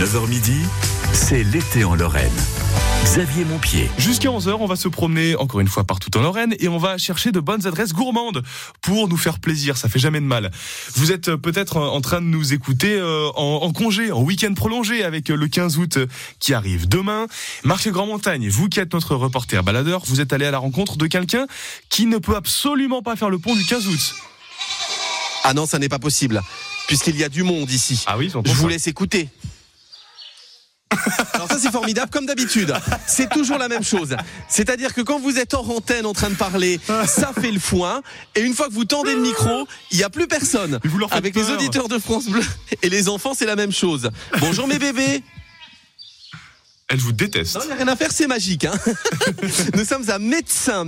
9h midi, c'est l'été en Lorraine. Xavier Montpied. Jusqu'à 11h, on va se promener encore une fois partout en Lorraine et on va chercher de bonnes adresses gourmandes pour nous faire plaisir, ça fait jamais de mal. Vous êtes peut-être en train de nous écouter en congé, en week-end prolongé avec le 15 août qui arrive demain. Marc Grandmontagne, vous qui êtes notre reporter baladeur, vous êtes allé à la rencontre de quelqu'un qui ne peut absolument pas faire le pont du 15 août. Ah non, ça n'est pas possible, puisqu'il y a du monde ici. Ah oui, je vous laisse écouter. Alors ça c'est formidable, comme d'habitude. C'est toujours la même chose. C'est-à-dire que quand vous êtes hors antenne en train de parler, ça fait le foin. Et une fois que vous tendez le micro, il n'y a plus personne. Avec peur. Les auditeurs de France Bleu et les enfants, c'est la même chose. Bonjour mes bébés. Elle vous déteste. Non, il n'y a rien à faire, c'est magique. Hein. Nous sommes à Metzing,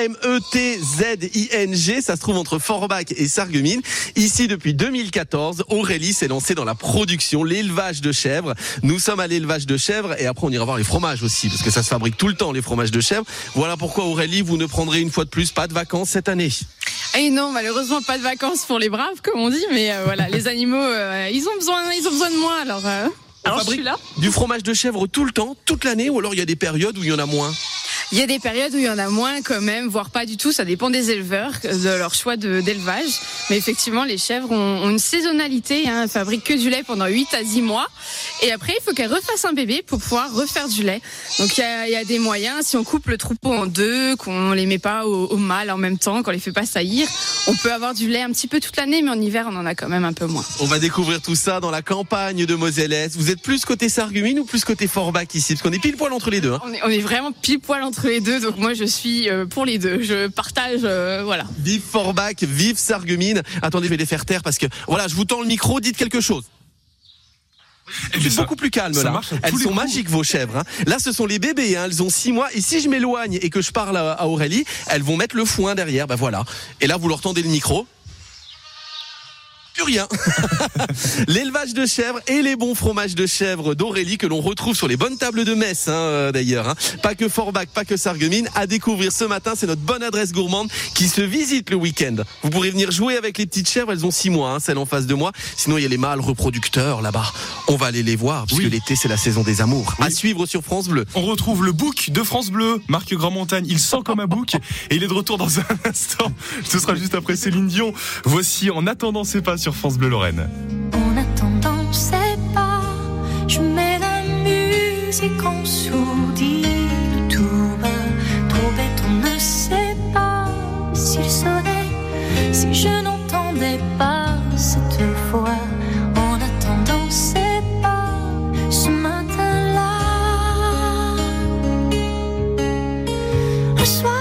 M-E-T-Z-I-N-G. Ça se trouve entre Forbach et Sarreguemines. Ici, depuis 2014, Aurélie s'est lancée dans la production, l'élevage de chèvres. Nous sommes à l'élevage de chèvres et après, on ira voir les fromages aussi, parce que ça se fabrique tout le temps, les fromages de chèvres. Voilà pourquoi, Aurélie, vous ne prendrez une fois de plus pas de vacances cette année. Et non, malheureusement, pas de vacances pour les braves, comme on dit. Mais voilà, les animaux, ils ont besoin de moi, alors... Alors je suis là. Du fromage de chèvre tout le temps, toute l'année, ou alors il y a des périodes où il y en a moins? Il y a des périodes où il y en a moins quand même, voire pas du tout, ça dépend des éleveurs, de leur choix d'élevage. Mais effectivement, les chèvres ont une saisonnalité, hein, elles fabriquent que du lait pendant 8 à 10 mois. Et après, il faut qu'elles refassent un bébé pour pouvoir refaire du lait. Donc il y a des moyens, si on coupe le troupeau en deux, qu'on les met pas au mâle en même temps, qu'on les fait pas saillir, on peut avoir du lait un petit peu toute l'année, mais en hiver, on en a quand même un peu moins. On va découvrir tout ça dans la campagne de Moselle Est. Vous êtes plus côté Sarreguemines ou plus côté Forbach ici? Parce qu'on est pile poil entre les deux. Hein. On est vraiment pile poil entre les deux, donc moi je suis pour les deux. Je partage, voilà. Vive Forbach, vive Sarreguemines. Attendez, je vais les faire taire parce que, voilà, je vous tends le micro, dites quelque chose. Elles sont beaucoup plus calmes là. Elles sont magiques vos chèvres. Hein. Là, ce sont les bébés. Hein. Elles ont 6 mois. Et si je m'éloigne et que je parle à Aurélie, elles vont mettre le foin derrière. Ben voilà. Et là, vous leur tendez le micro. Plus rien. L'élevage de chèvres et les bons fromages de chèvres d'Aurélie que l'on retrouve sur les bonnes tables de Metz, hein, d'ailleurs. Hein. Pas que Forbach, pas que Sarreguemines. À découvrir ce matin, c'est notre bonne adresse gourmande qui se visite le week-end. Vous pourrez venir jouer avec les petites chèvres. Elles ont 6 mois, hein, celles en face de moi. Sinon, il y a les mâles reproducteurs là-bas. On va aller les voir parce que l'été, c'est la saison des amours. Oui. À suivre sur France Bleu. On retrouve le bouc de France Bleu, Marc Grandmontagne. Il sent comme un bouc et il est de retour dans un instant. Ce sera juste après Céline Dion. Voici En attendant ses pas sur France Bleu Lorraine. En attendant, c'est pas, je mets la musique en sourdine tout bas. Trop bête, on ne sait pas s'il sonnait, si je n'entendais pas cette voix. En attendant, c'est pas ce matin-là. Le soir.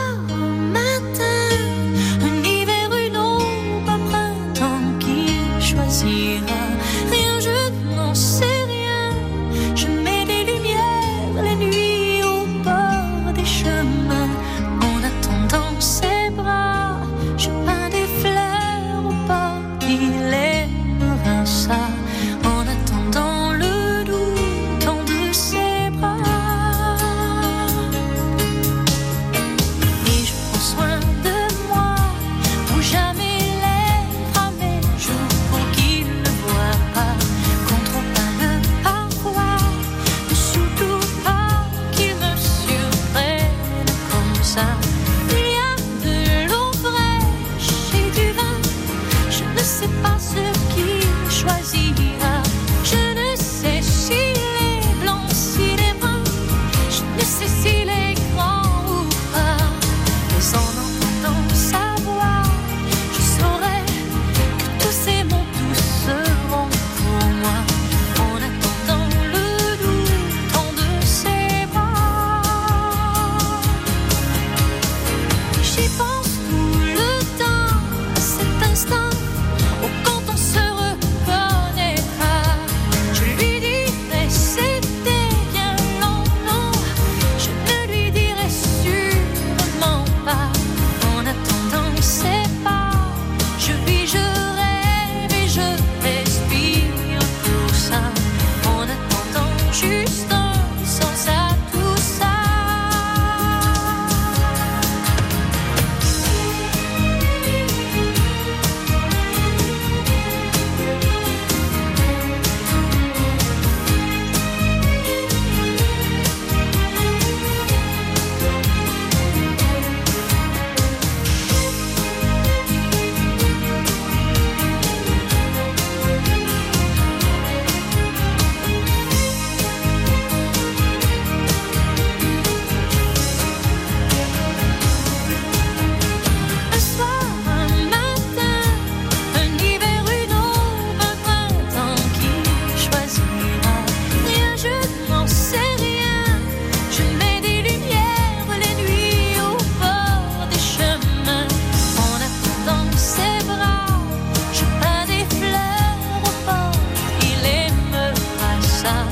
ça.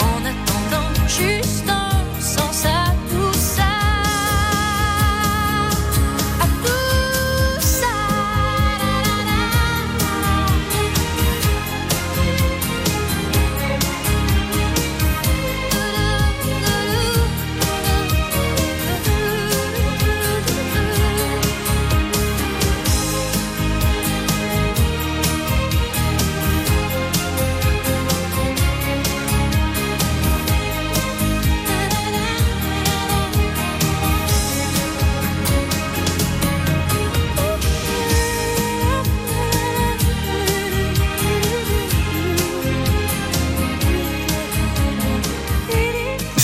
En attendant, juste en sens à tout ça. À tout ça.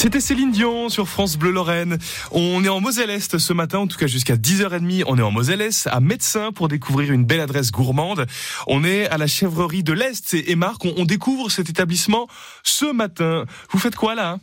C'était Céline Dion sur France Bleu Lorraine. On est en Moselle Est ce matin, en tout cas jusqu'à 10h30, on est en Moselle Est, à Metzing, pour découvrir une belle adresse gourmande. On est à la Chèvrerie de l'Est et Marc, on découvre cet établissement ce matin. Vous faites quoi là ?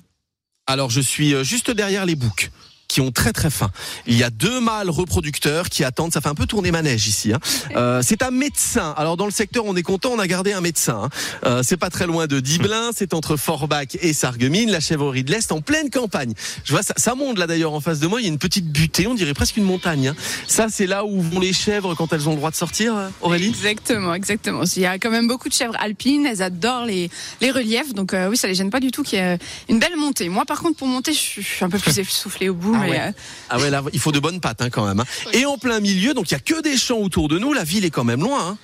Alors je suis juste derrière les boucs qui ont très très faim. Il y a deux mâles reproducteurs qui attendent, ça fait un peu tourner manège ici. Hein. C'est un médecin. Alors dans le secteur, on est content, on a gardé un médecin. Hein. C'est pas très loin de Diblin, c'est entre Forbach et Sarreguemines, la Chèvrerie de l'Est, en pleine campagne. Je vois, ça monte là d'ailleurs en face de moi, il y a une petite butée, on dirait presque une montagne. Hein. Ça, c'est là où vont les chèvres quand elles ont le droit de sortir, Aurélie ? Exactement. Il y a quand même beaucoup de chèvres alpines, elles adorent les reliefs, donc oui, ça les gêne pas du tout qu'il y ait une belle montée. Moi par contre, pour monter, je suis un peu plus essoufflée au bout. Ah ouais. Ah ouais, là, il faut de bonnes pattes hein, quand même. Hein. Oui. Et en plein milieu, donc il n'y a que des champs autour de nous, la ville est quand même loin. Hein.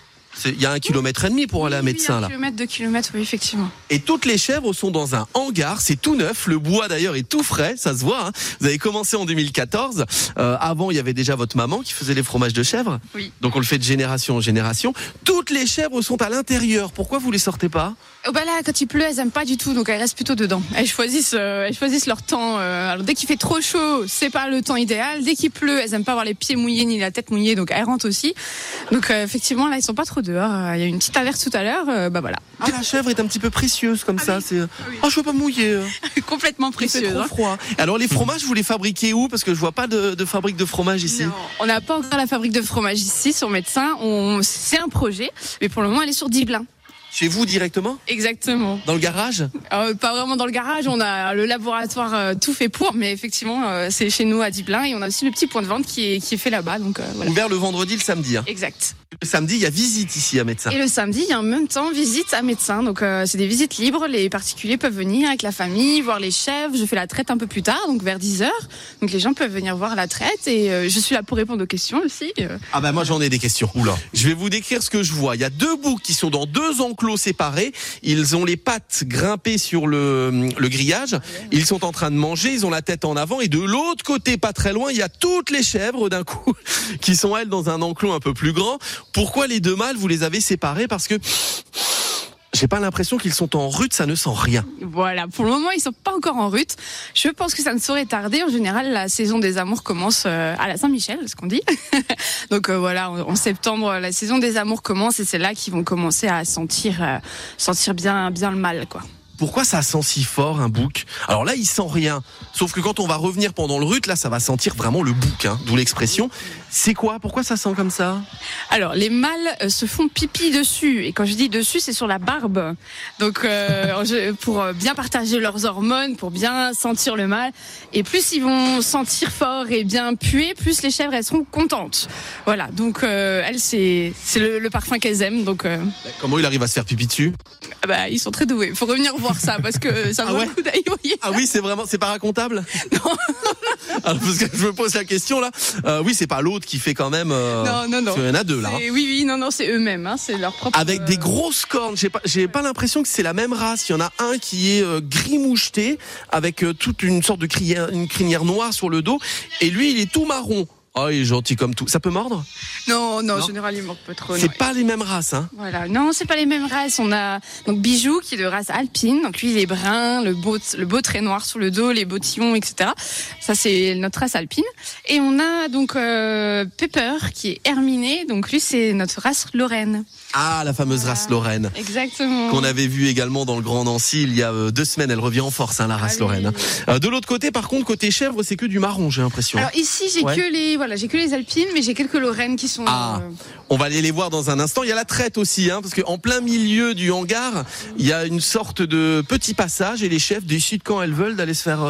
Il y a 1,5 km pour aller à Médecin. Oui, 1 km, 2 km, oui, effectivement. Et toutes les chèvres sont dans un hangar, c'est tout neuf. Le bois d'ailleurs est tout frais, ça se voit. Hein. Vous avez commencé en 2014. Avant, il y avait déjà votre maman qui faisait les fromages de chèvre. Oui. Donc on le fait de génération en génération. Toutes les chèvres sont à l'intérieur. Pourquoi vous les sortez pas ? Oh bah là, quand il pleut, elles aiment pas du tout, donc elles restent plutôt dedans. Elles choisissent leur temps. Alors dès qu'il fait trop chaud, c'est pas le temps idéal. Dès qu'il pleut, elles aiment pas avoir les pieds mouillés ni la tête mouillée, donc elles rentrent aussi. Donc effectivement, là, ils sont pas trop dehors. Il y a eu une petite alerte tout à l'heure, bah voilà. Ah, la chèvre est un petit peu précieuse comme ça. Oui, c'est oui. Oh, je veux pas mouiller. Complètement précieuse. C'est trop froid. Alors les fromages, vous les fabriquez où ? Parce que je vois pas de fabrique de fromage ici. Non, on n'a pas encore la fabrique de fromage ici sur Médecin. C'est un projet, mais pour le moment, elle est sur Diblin. Chez vous directement ? Exactement. Dans le garage ? Pas vraiment dans le garage, on a le laboratoire tout fait pour, mais effectivement c'est chez nous à Diblin et on a aussi le petit point de vente qui est fait là-bas. Donc, voilà. Ouvert le vendredi, le samedi. Hein. Exact. Le samedi, il y a visite ici à Médecin. Et le samedi, il y a en même temps visite à Médecin. Donc c'est des visites libres, les particuliers peuvent venir avec la famille, voir les chèvres. Je fais la traite un peu plus tard, donc vers 10h. Donc les gens peuvent venir voir la traite et je suis là pour répondre aux questions aussi. Ah bah moi j'en ai des questions. Oula. Je vais vous décrire ce que je vois. Il y a deux boucs qui sont dans deux enclos séparés, ils ont les pattes grimpées sur le grillage, ils sont en train de manger, ils ont la tête en avant et de l'autre côté, pas très loin, il y a toutes les chèvres d'un coup qui sont elles dans un enclos un peu plus grand. Pourquoi les deux mâles vous les avez séparés ? Parce que j'ai pas l'impression qu'ils sont en rut, ça ne sent rien. Voilà, pour le moment, ils sont pas encore en rut. Je pense que ça ne saurait tarder. En général, la saison des amours commence à la Saint-Mihiel, ce qu'on dit. Donc voilà, en septembre, la saison des amours commence et c'est là qu'ils vont commencer à sentir bien le mal, quoi. Pourquoi ça sent si fort un bouc ? Alors là, il sent rien. Sauf que quand on va revenir pendant le rut, là, ça va sentir vraiment le bouc, hein, d'où l'expression. C'est quoi ? Pourquoi ça sent comme ça ? Alors, les mâles se font pipi dessus. Et quand je dis dessus, c'est sur la barbe. Donc, pour bien partager leurs hormones, pour bien sentir le mâle. Et plus ils vont sentir fort et bien puer, plus les chèvres, elles seront contentes. Voilà, donc elles, c'est le parfum qu'elles aiment. Donc, Comment il arrive à se faire pipi dessus ? Bah, ils sont très doués. Il faut revenir voir ça parce que ça vaut le coup d'aller. Ah oui, c'est vraiment, c'est pas racontable. Non. Alors, parce que je me pose la question là. Oui, c'est pas l'autre qui fait quand même. Non. Il y en a deux là. Hein. Oui, c'est eux-mêmes, hein, c'est leur propre. Avec des grosses cornes. J'ai pas l'impression que c'est la même race. Il y en a un qui est gris moucheté avec toute une sorte de crinière noire sur le dos, et lui, il est tout marron. Oh, il est gentil comme tout. Ça peut mordre ? Non, en général, il mord pas trop. C'est pas les mêmes races, hein ? Voilà, non, c'est pas les mêmes races. On a donc Bijou qui est de race alpine. Donc lui, il est brun, le beau trait noir sur le dos, les bottillons, etc. Ça, c'est notre race alpine. Et on a donc Pepper qui est herminé. Donc lui, c'est notre race lorraine. Ah, la fameuse race lorraine. Exactement. Qu'on avait vu également dans le Grand Nancy il y a 2 semaines. Elle revient en force, hein, la race lorraine. De l'autre côté, par contre, côté chèvre, c'est que du marron, j'ai l'impression. Alors ici, j'ai que les voilà, j'ai que les Alpines, mais j'ai quelques Lorraines qui sont... Ah, on va aller les voir dans un instant. Il y a la traite aussi, hein, parce qu'en plein milieu du hangar, il y a une sorte de petit passage et les chefs décident quand elles veulent d'aller se faire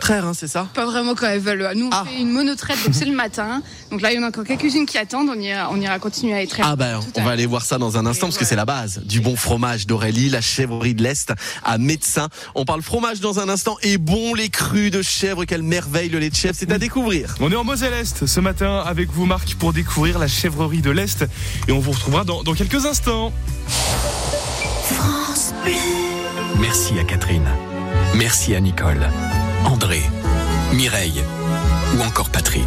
traire, hein, c'est ça ? Pas vraiment quand elles veulent. Nous, on fait une monotraite, donc c'est le matin. Donc là, il y en a encore quelques-unes qui attendent. On ira continuer à les traire. Ah ben, on va aller voir ça dans un instant, parce que c'est la base du bon fromage d'Aurélie, la chèvrerie de l'Est à Metzing. On parle fromage dans un instant et bon, les crus de chèvre, quelle merveille le lait de chèvre, c'est à découvrir. On est en Moselle Est ce matin avec vous, Marc, pour découvrir la chèvrerie de l'Est et on vous retrouvera dans quelques instants. France Bleu. Merci à Catherine, merci à Nicole, André, Mireille ou encore Patrick.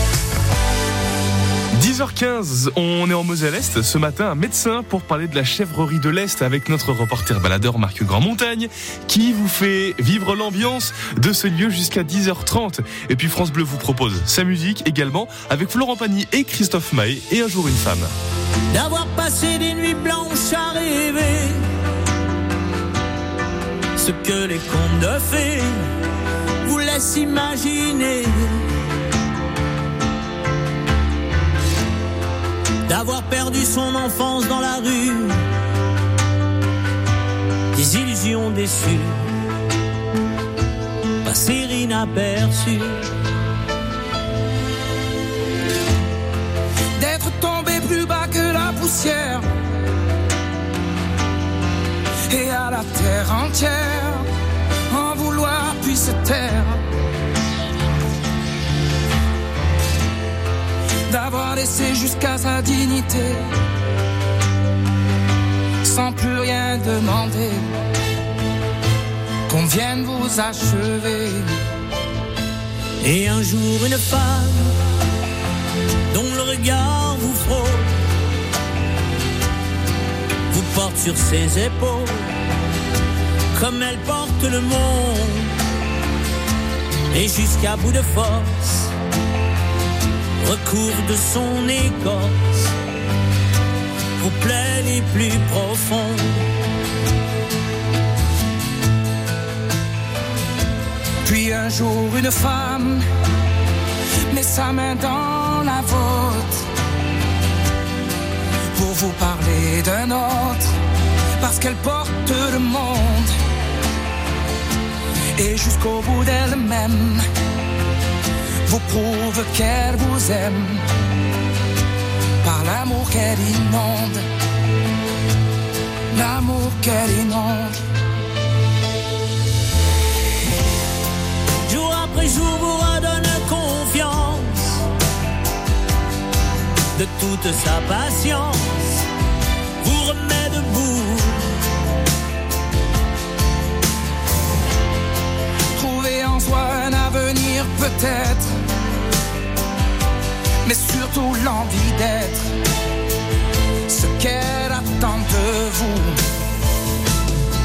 10h15, on est en Moselle Est ce matin à Metzing pour parler de la chèvrerie de l'Est avec notre reporter baladeur Marc Grandmontagne qui vous fait vivre l'ambiance de ce lieu jusqu'à 10h30. Et puis France Bleu vous propose sa musique également avec Florent Pagny et Christophe Maé et Un jour une femme. D'avoir passé des nuits blanches à rêver ce que les contes de fées vous laissent imaginer. D'avoir perdu son enfance dans la rue, des illusions déçues, passer inaperçues. D'être tombé plus bas que la poussière, et à la terre entière, en vouloir puis se taire. D'avoir laissé jusqu'à sa dignité, sans plus rien demander, qu'on vienne vous achever. Et un jour une femme, dont le regard vous frôle, vous porte sur ses épaules, comme elle porte le monde. Et jusqu'à bout de force, recours de son écorce vous plaît les plus profonds. Puis un jour une femme met sa main dans la vôtre pour vous parler d'un autre, parce qu'elle porte le monde. Et jusqu'au bout d'elle-même vous prouve qu'elle vous aime par l'amour qu'elle inonde, l'amour qu'elle inonde. Jour après jour vous redonne confiance de toute sa patience, vous remet debout. Trouvez en soi un avenir peut-être, mais surtout l'envie d'être ce qu'elle attend de vous.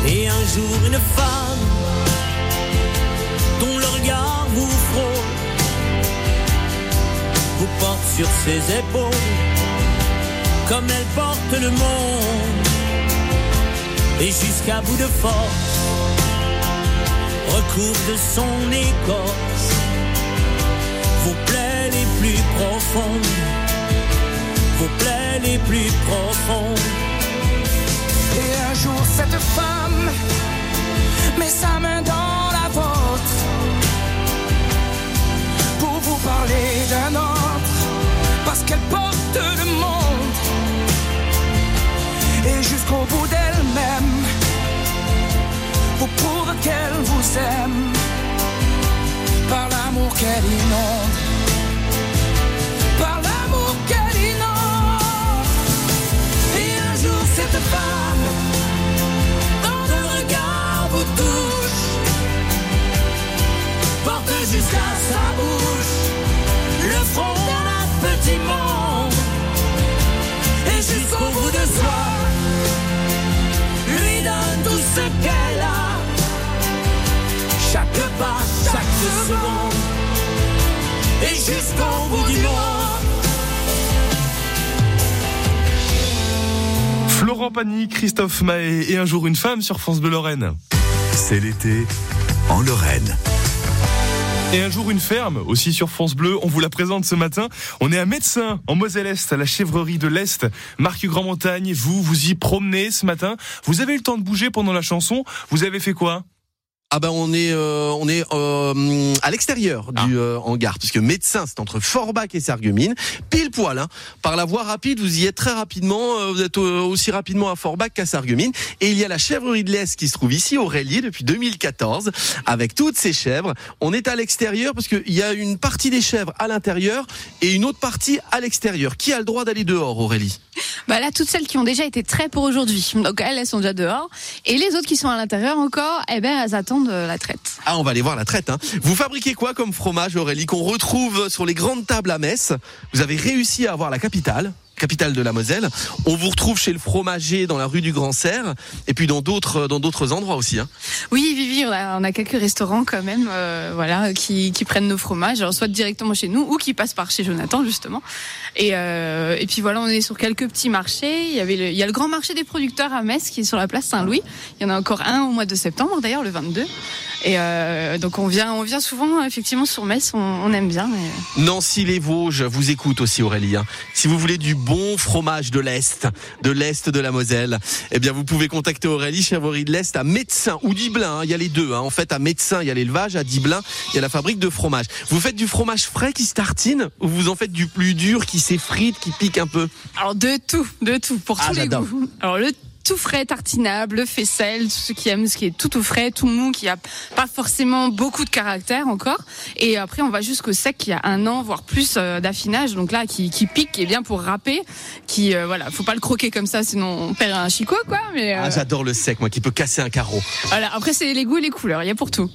Et un jour une femme dont le regard vous frôle vous porte sur ses épaules comme elle porte le monde. Et jusqu'à bout de force, recouvre de son écorce vous plaît les plus profondes, vous plaît les plus profondes. Et un jour cette femme met sa main dans la vôtre pour vous parler d'un autre, parce qu'elle porte le monde. Et jusqu'au bout d'elle-même vous prouve qu'elle vous aime par l'amour qu'elle inonde, par l'amour qu'elle inonde. Et un jour cette femme dans le regard vous touche, porte jusqu'à sa bouche le front d'un petit monde. Et jusqu'au bout de soi, Florent Pagny, Christophe Maé et Un jour une femme sur France Bleu Lorraine. C'est l'été en Lorraine. Et Un jour une ferme, aussi sur France Bleu, on vous la présente ce matin. On est à Metzing, en Moselle Est, à la Chèvrerie de l'Est. Marc Grandmontagne, vous y promenez ce matin. Vous avez eu le temps de bouger pendant la chanson. Vous avez fait quoi ? Ah ben on est à l'extérieur du hangar, puisque Metzing, c'est entre Forbach et Sarreguemines, pile poil, hein. Par la voie rapide, vous y êtes très rapidement, vous êtes aussi rapidement à Forbach qu'à Sarreguemines. Et il y a la chèvrerie de l'Est qui se trouve ici, Aurélie, depuis 2014, avec toutes ses chèvres. On est à l'extérieur parce qu'il y a une partie des chèvres à l'intérieur et une autre partie à l'extérieur. Qui a le droit d'aller dehors, Aurélie ? Bah là, toutes celles qui ont déjà été traitées pour aujourd'hui, donc elles sont déjà dehors. Et les autres qui sont à l'intérieur encore, eh ben elles attendent de la traite. Ah, on va aller voir la traite, hein. Vous fabriquez quoi comme fromage, Aurélie, qu'on retrouve sur les grandes tables à Metz ? Vous avez réussi à avoir la capitale de la Moselle. On vous retrouve chez le fromager dans la rue du Grand Serre et puis dans d'autres endroits aussi, hein. Oui, Vivi, on a quelques restaurants quand même qui prennent nos fromages, alors soit directement chez nous ou qui passent par chez Jonathan justement. Et puis voilà, on est sur quelques petits marchés. Il y a le grand marché des producteurs à Metz qui est sur la place Saint-Louis. Il y en a encore un au mois de septembre d'ailleurs, le 22. Et donc on vient souvent effectivement sur Metz, on aime bien. Mais... Nancy les Vosges vous écoute aussi, Aurélie, hein. Si vous voulez du bon fromage de l'Est de la Moselle, eh bien vous pouvez contacter Aurélie, Chèvrerie de l'Est à Metzing ou Diblin, hein, il y a les deux, hein. En fait à Metzing il y a l'élevage, à Diblin il y a la fabrique de fromage. Vous faites du fromage frais qui se tartine ou vous en faites du plus dur qui s'effrite, qui pique un peu ? Alors de tout, pour tous les goûts. Alors le tout frais, tartinable, le faisselle, tous ceux qui aiment ce qui est tout au frais, tout mou, qui n'a pas forcément beaucoup de caractère encore. Et après, on va jusqu'au sec, qui a 1 an, voire plus d'affinage. Donc là, qui pique, qui est bien pour râper. Faut pas le croquer comme ça, sinon on perd un chicot, quoi. Ah, j'adore le sec, moi, qui peut casser un carreau. Voilà, après, c'est les goûts et les couleurs, il y a pour tout.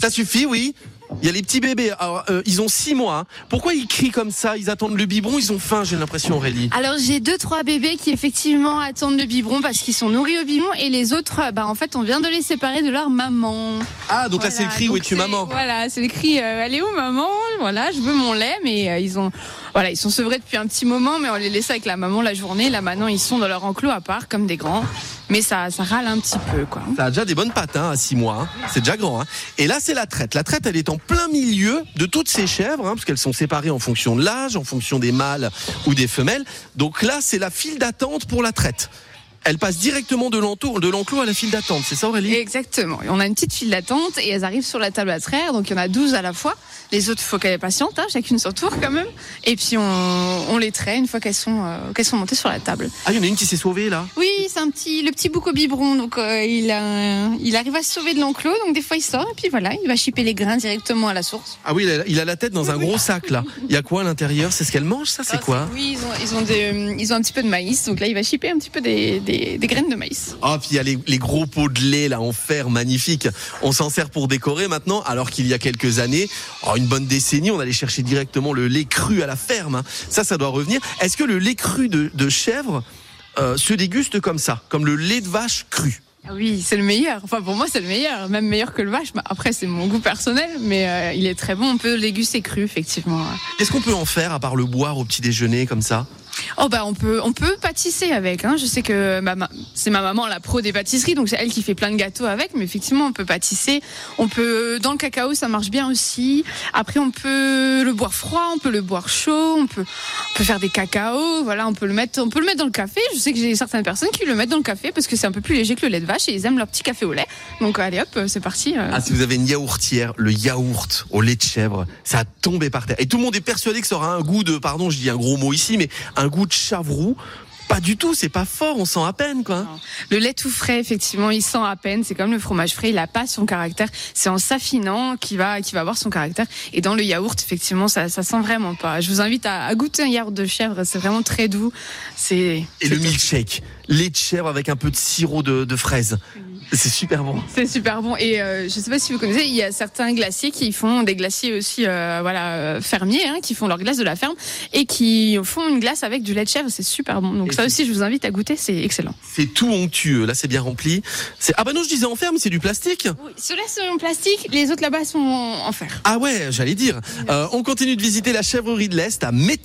Ça suffit, oui. Il y a les petits bébés, alors ils ont 6 mois. Pourquoi ils crient comme ça ? Ils attendent le biberon, ils ont faim, j'ai l'impression, Aurélie. Alors j'ai 2-3 bébés qui effectivement attendent le biberon parce qu'ils sont nourris au biberon, et les autres, en fait on vient de les séparer de leur maman. Ah, donc voilà, là c'est le cri, où es-tu maman ? Voilà, c'est le cri, elle est où maman ? Voilà, je veux mon lait, mais ils sont sevrés depuis un petit moment, mais on les laissait avec la maman la journée. Là maintenant ils sont dans leur enclos à part comme des grands, mais ça râle un petit peu, quoi. Ça a déjà des bonnes pattes, hein, à 6 mois, hein. C'est déjà grand, hein. Et là c'est la traite. La traite elle est en plein milieu de toutes ces chèvres, hein, parce qu'elles sont séparées en fonction de l'âge, en fonction des mâles ou des femelles. Donc là, c'est la file d'attente pour la traite. Elles passent directement de l'enclos à la file d'attente, c'est ça, Aurélie ? Exactement, on a une petite file d'attente et elles arrivent sur la table à traire, donc il y en a 12 à la fois. Les autres, il faut qu'elles patientent, hein, chacune son tour quand même. Et puis on les traite une fois qu'elles sont montées sur la table. Ah, il y en a une qui s'est sauvée là ? Oui, c'est le petit bouc au biberon, donc il arrive à se sauver de l'enclos, donc des fois il sort et puis voilà, il va chipper les grains directement à la source. Ah oui, il a la tête dans un gros sac là. Il y a quoi à l'intérieur ? C'est ce qu'elle mange, ça ? C'est quoi ? Oui, ils ont un petit peu de maïs, donc là il va chipper un petit peu des graines de maïs. Ah, puis il y a les gros pots de lait là en fer, magnifique. On s'en sert pour décorer maintenant, alors qu'il y a quelques années, une bonne décennie, on allait chercher directement le lait cru à la ferme, hein. Ça doit revenir. Est-ce que le lait cru de chèvre se déguste comme ça, comme le lait de vache cru ? Oui, c'est le meilleur. Enfin, pour moi, c'est le meilleur. Même meilleur que le vache. Après, c'est mon goût personnel, mais il est très bon. On peut le déguster cru, effectivement. Qu'est-ce qu'on peut en faire, à part le boire au petit déjeuner, comme ça ? Oh bah on peut pâtisser avec, hein. Je sais que c'est ma maman la pro des pâtisseries, donc c'est elle qui fait plein de gâteaux avec, mais effectivement on peut pâtisser, on peut dans le cacao, ça marche bien aussi. Après on peut le boire froid, on peut le boire chaud, on peut faire des cacaos, voilà, on peut le mettre dans le café. Je sais que j'ai certaines personnes qui le mettent dans le café parce que c'est un peu plus léger que le lait de vache et ils aiment leur petit café au lait. Donc allez hop, c'est parti. Ah, si vous avez une yaourtière, le yaourt au lait de chèvre, ça a tombé par terre. Et tout le monde est persuadé que ça aura un goût de, pardon, je dis un gros mot ici, mais un goût de chavroux. Pas du tout, c'est pas fort, on sent à peine, quoi. Non. Le lait tout frais, effectivement, il sent à peine. C'est comme le fromage frais, il a pas son caractère. C'est en s'affinant qu'il va avoir son caractère. Et dans le yaourt, effectivement, ça sent vraiment pas. Je vous invite à goûter un yaourt de chèvre. C'est vraiment très doux. Et le milkshake, lait de chèvre avec un peu de sirop de fraise. Oui. C'est super bon. C'est super bon. Et je sais pas si vous connaissez, il y a certains glaciers qui font des glaciers aussi, voilà, fermiers, hein, qui font leur glace de la ferme et qui font une glace avec du lait de chèvre. C'est super bon. Donc et ça aussi, je vous invite à goûter. C'est excellent. C'est tout onctueux. Là, c'est bien rempli. C'est... Ah bah non, je disais en ferme, c'est du plastique. Oui, ceux-là sont en plastique. Les autres là-bas sont en fer. Ah ouais, j'allais dire. On continue de visiter la Chèvrerie de l'Est à Metzing.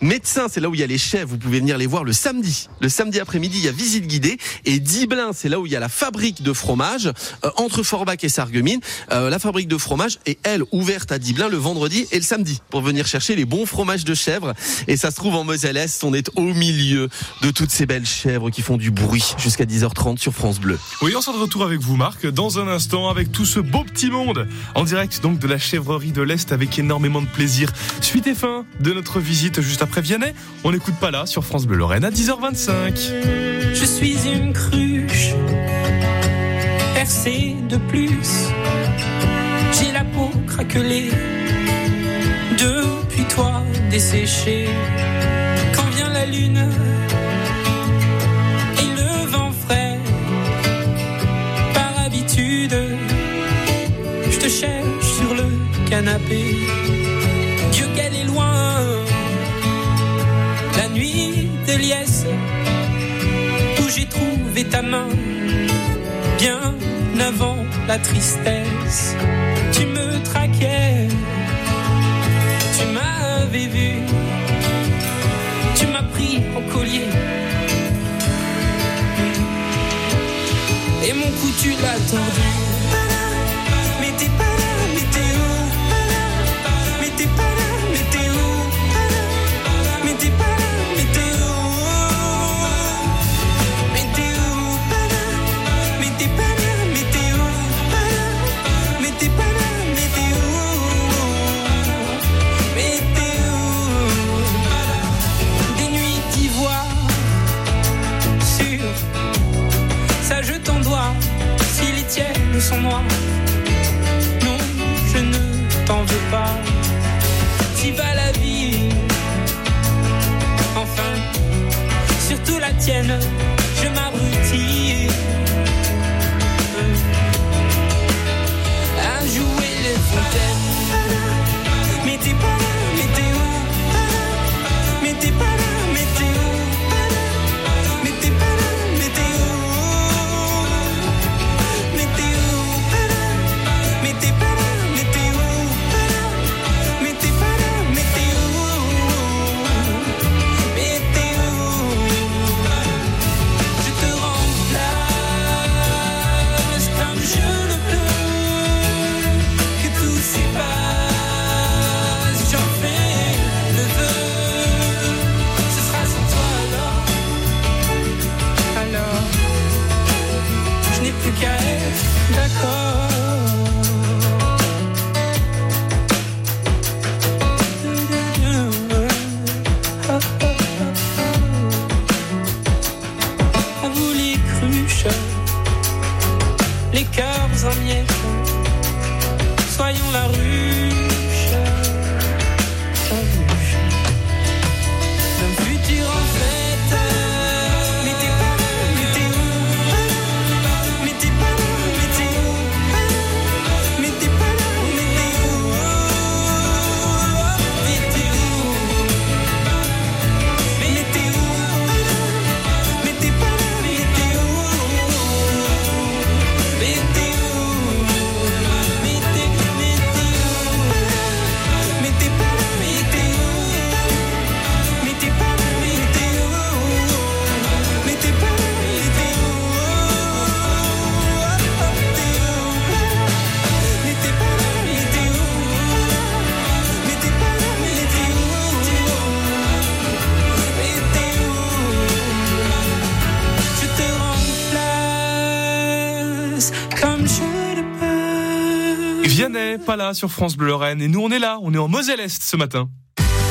Metzing, c'est là où il y a les chèvres. Vous pouvez venir les voir le samedi. Le samedi après-midi, il y a visite guidée. Et Diblin, c'est là où il y a la fabrique de fromage entre Forbach et Sarreguemines. La fabrique de fromage est, elle, ouverte à Diblin le vendredi et le samedi pour venir chercher les bons fromages de chèvres. Et ça se trouve en Moselle Est. On est au milieu de toutes ces belles chèvres qui font du bruit jusqu'à 10h30 sur France Bleu. Oui, on sera de retour avec vous, Marc, dans un instant avec tout ce beau petit monde. En direct donc de la Chèvrerie de l'Est avec énormément de plaisir. Suite et fin de notre visite juste après Vianney. On n'écoute pas là sur France Bleu Lorraine à 10h25. Je suis une cruche percée de plus. J'ai la peau craquelée depuis toi desséchée. Quand vient la lune et le vent frais, par habitude je te cherche sur le canapé. Dieu qu'elle est loin, la nuit de liesse où j'ai trouvé ta main bien avant la tristesse. Tu me traquais, tu m'avais vu, tu m'as pris au collier et mon cou tu l'as tordu. Mais t'es pas là, mais t'es où? Mais t'es pas là, mais t'es où? Mais t'es pas là, mais t'es où? Mais t'es où? Mais t'es pas là, mais t'es où? Mais t'es pas là, mais t'es où? Mais t'es où? Des nuits d'ivoire sur ça je t'en dois. Si les tiennes sont noirs, non, je ne t'en veux pas. T'y vas la vie, enfin, surtout la tienne, je m'abrutis à jouer les fontaines. Mais t'es pas là, mais t'es où? Mais t'es pas là, mais t'es où? Mais t'es pas là, mais t'es où? Mais t'es où? Mais t'es pas là, mais t'es où? Mais t'es pas là, mais t'es où? Mais t'es où? Je te remplace comme je ne peux. Que tout s'y passe, j'en fais le vœu. Ce sera sans toi alors. Alors, je n'ai plus qu'à être d'accord. À vous les cruches, les cœurs en miettes, soyons la ruche, la ruche d'un futur en fête. Mais t'es pas là, mais t'es où? Mais t'es pas là, mais t'es où? Mais t'es pas là, mais t'es où? Mais t'es où? Mais t'es où? Mais t'es pas là, mais t'es où? Mais t'es où? Mais t'es où? Mais t'es pas là, mais t'es où? Mais t'es pas là, mais t'es où? Mais t'es pas là, mais t'es où? Mais t'es pas là, mais t'es où? Mais t'es pas là, mais t'es où? Mais t'es où? Je te remplace comme je le peux. Vianney, pas là sur France Bleu Lorraine. Et nous, on est là, on est en Moselle Est ce matin.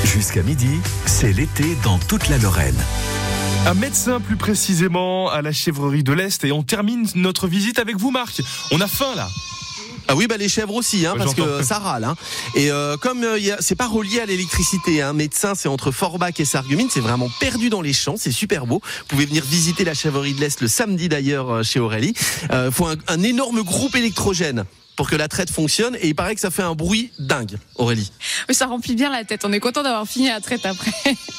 Jusqu'à midi, c'est l'été dans toute la Lorraine. Un médecin plus précisément à la Chèvrerie de l'Est. Et on termine notre visite avec vous, Marc. On a faim là. Ah oui, bah les chèvres aussi, hein, parce que ça râle. Hein. Et comme c'est pas relié à l'électricité, hein, Metzing, c'est entre Forbach et Sarreguemines, c'est vraiment perdu dans les champs, c'est super beau. Vous pouvez venir visiter la Chèvrerie de l'Est le samedi d'ailleurs chez Aurélie. Faut un énorme groupe électrogène pour que la traite fonctionne, et il paraît que ça fait un bruit dingue, Aurélie. Oui, ça remplit bien la tête, on est content d'avoir fini la traite après.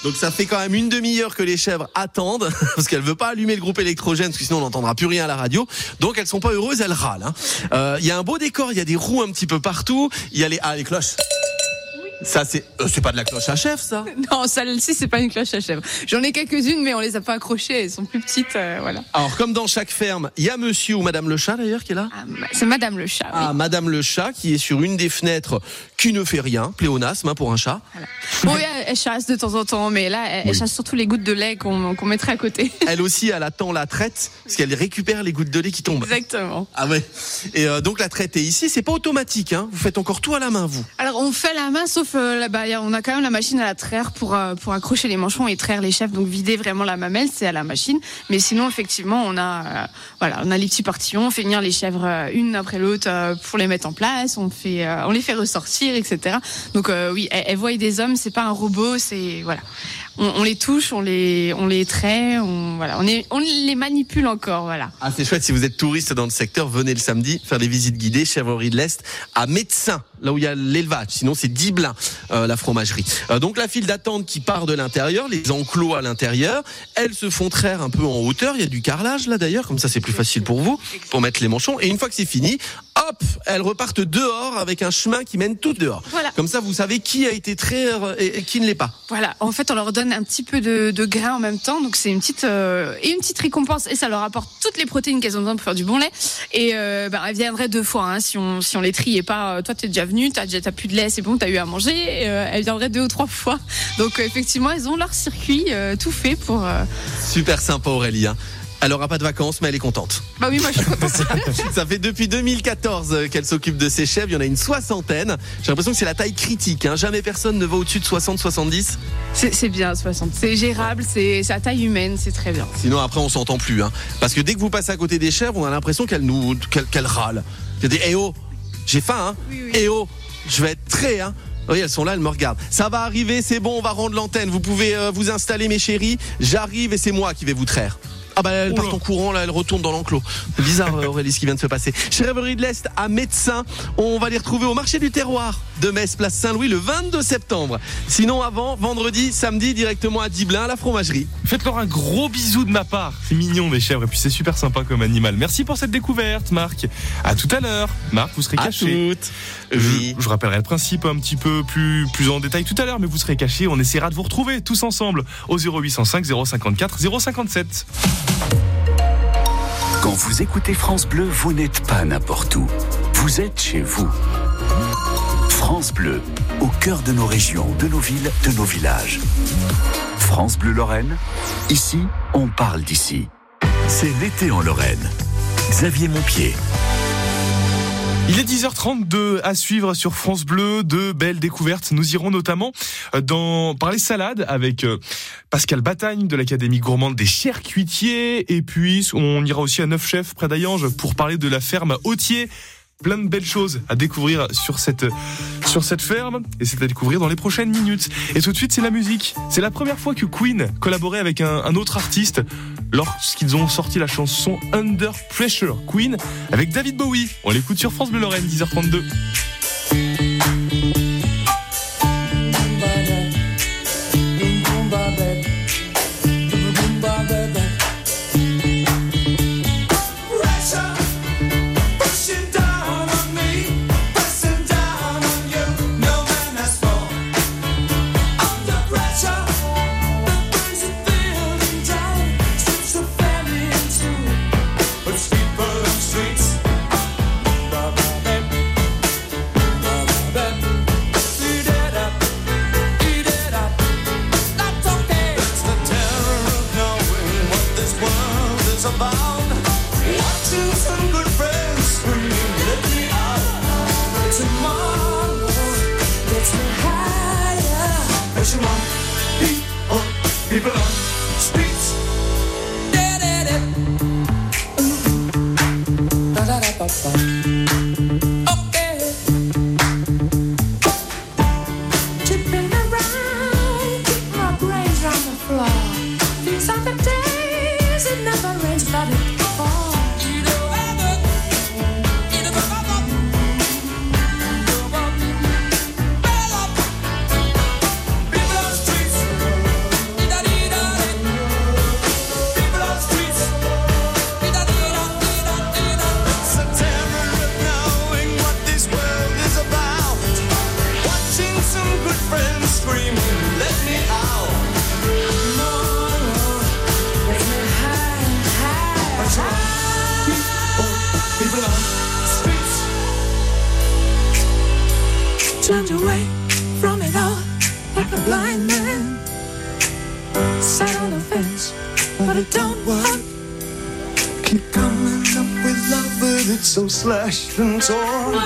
Donc ça fait quand même une demi-heure que les chèvres attendent, parce qu'elles ne veulent pas allumer le groupe électrogène, parce que sinon on n'entendra plus rien à la radio, donc elles ne sont pas heureuses, elles râlent. Il y a un beau décor, il y a des roues un petit peu partout, il y a les cloches. Ça c'est pas de la cloche à chèvre, ça. Non, celle-ci c'est pas une cloche à chèvre. J'en ai quelques-unes mais on les a pas accrochées, elles sont plus petites, voilà. Alors comme dans chaque ferme, il y a monsieur ou madame le chat d'ailleurs qui est là. Ah, c'est madame le chat. Ah, oui. Madame le chat qui est sur une des fenêtres qui ne fait rien, pléonasme hein, pour un chat. Voilà. Bon, oui, elle chasse de temps en temps mais là elle chasse surtout les gouttes de lait qu'on mettrait à côté. Elle aussi elle attend la traite parce qu'elle récupère les gouttes de lait qui tombent. Exactement. Ah ouais. Et donc la traite est ici, c'est pas automatique hein. Vous faites encore tout à la main vous. Alors on fait la main sauf là-bas, on a quand même la machine à la traire pour accrocher les manchons et traire les chèvres, donc vider vraiment la mamelle, c'est à la machine. Mais sinon, effectivement, on a les petits partillons, on fait venir les chèvres une après l'autre pour les mettre en place, on les fait ressortir, etc. Donc oui, elles voient des hommes, c'est pas un robot, c'est voilà. On les touche, on les traite, on les manipule encore, voilà. Ah, c'est chouette, si vous êtes touriste dans le secteur, venez le samedi faire des visites guidées, Chèvrerie de l'Est à Metzing, là où il y a l'élevage. Sinon, c'est Diblin, la fromagerie. Donc la file d'attente qui part de l'intérieur, les enclos à l'intérieur, elles se font traire un peu en hauteur. Il y a du carrelage là d'ailleurs, comme ça c'est plus facile pour vous, pour mettre les manchons. Et une fois que c'est fini, hop, elles repartent dehors avec un chemin qui mène tout dehors. Voilà. Comme ça vous savez qui a été traité et qui ne l'est pas. Voilà, en fait on leur donne un petit peu de grain en même temps, donc c'est une petite récompense et ça leur apporte toutes les protéines qu'elles ont besoin pour faire du bon lait. Et elles viendraient deux fois hein, si on les triait pas. Toi t'es déjà venu, t'as plus de lait, c'est bon, t'as eu à manger. Elles viendraient deux ou trois fois. Donc effectivement, elles ont leur circuit tout fait pour... Super sympa Aurélie. Hein. Elle aura pas de vacances, mais elle est contente. Bah oui, moi je suis contente. Ça fait depuis 2014 qu'elle s'occupe de ses chèvres. Il y en a une 60aine. J'ai l'impression que c'est la taille critique. Hein. Jamais personne ne va au-dessus de 60-70. C'est bien 60. C'est gérable, c'est à taille humaine, c'est très bien. Sinon après on s'entend plus. Hein. Parce que dès que vous passez à côté des chèvres, on a l'impression qu'elles râlent. Je dis, eh oh, j'ai faim. Hein. Oui. Eh oh, je vais être très... Hein. Oui, elles sont là, elles me regardent. Ça va arriver, c'est bon, on va rendre l'antenne. Vous pouvez vous installer, mes chéris. J'arrive et c'est moi qui vais vous traire. Ah bah elle part en courant, là elle retourne dans l'enclos. C'est bizarre Aurélie ce qui vient de se passer. Chèvrerie de l'Est à Metzing, on va les retrouver au marché du terroir de Metz, place Saint-Louis le 22 septembre. Sinon avant, vendredi, samedi, directement à Diblin, à la fromagerie. Faites-leur un gros bisou de ma part. C'est mignon mes chèvres et puis c'est super sympa comme animal. Merci pour cette découverte Marc. À tout à l'heure. Marc, vous serez caché. Oui. Je rappellerai le principe un petit peu plus en détail tout à l'heure, mais vous serez caché. On essaiera de vous retrouver tous ensemble au 0805 054 057. Quand vous écoutez France Bleu, vous n'êtes pas n'importe où. Vous êtes chez vous. France Bleu, au cœur de nos régions, de nos villes, de nos villages. France Bleu Lorraine, ici, on parle d'ici. C'est l'été en Lorraine. Xavier Montpied. Il est 10h32 à suivre sur France Bleu, de belles découvertes. Nous irons notamment par les salades avec Pascal Batagne de l'Académie gourmande des charcutiers. Et puis on ira aussi à Neuf Chefs près d'Ayange pour parler de la ferme Rottier. Plein de belles choses à découvrir sur cette ferme et c'est à découvrir dans les prochaines minutes. Et tout de suite c'est la musique. C'est la première fois que Queen collaborait avec un autre artiste lorsqu'ils ont sorti la chanson Under Pressure, Queen avec David Bowie. On l'écoute sur France Bleu Lorraine, 10h32. Up. blind man. Sound offense, but I don't want. Keep coming up with love, but it's so slashed and torn.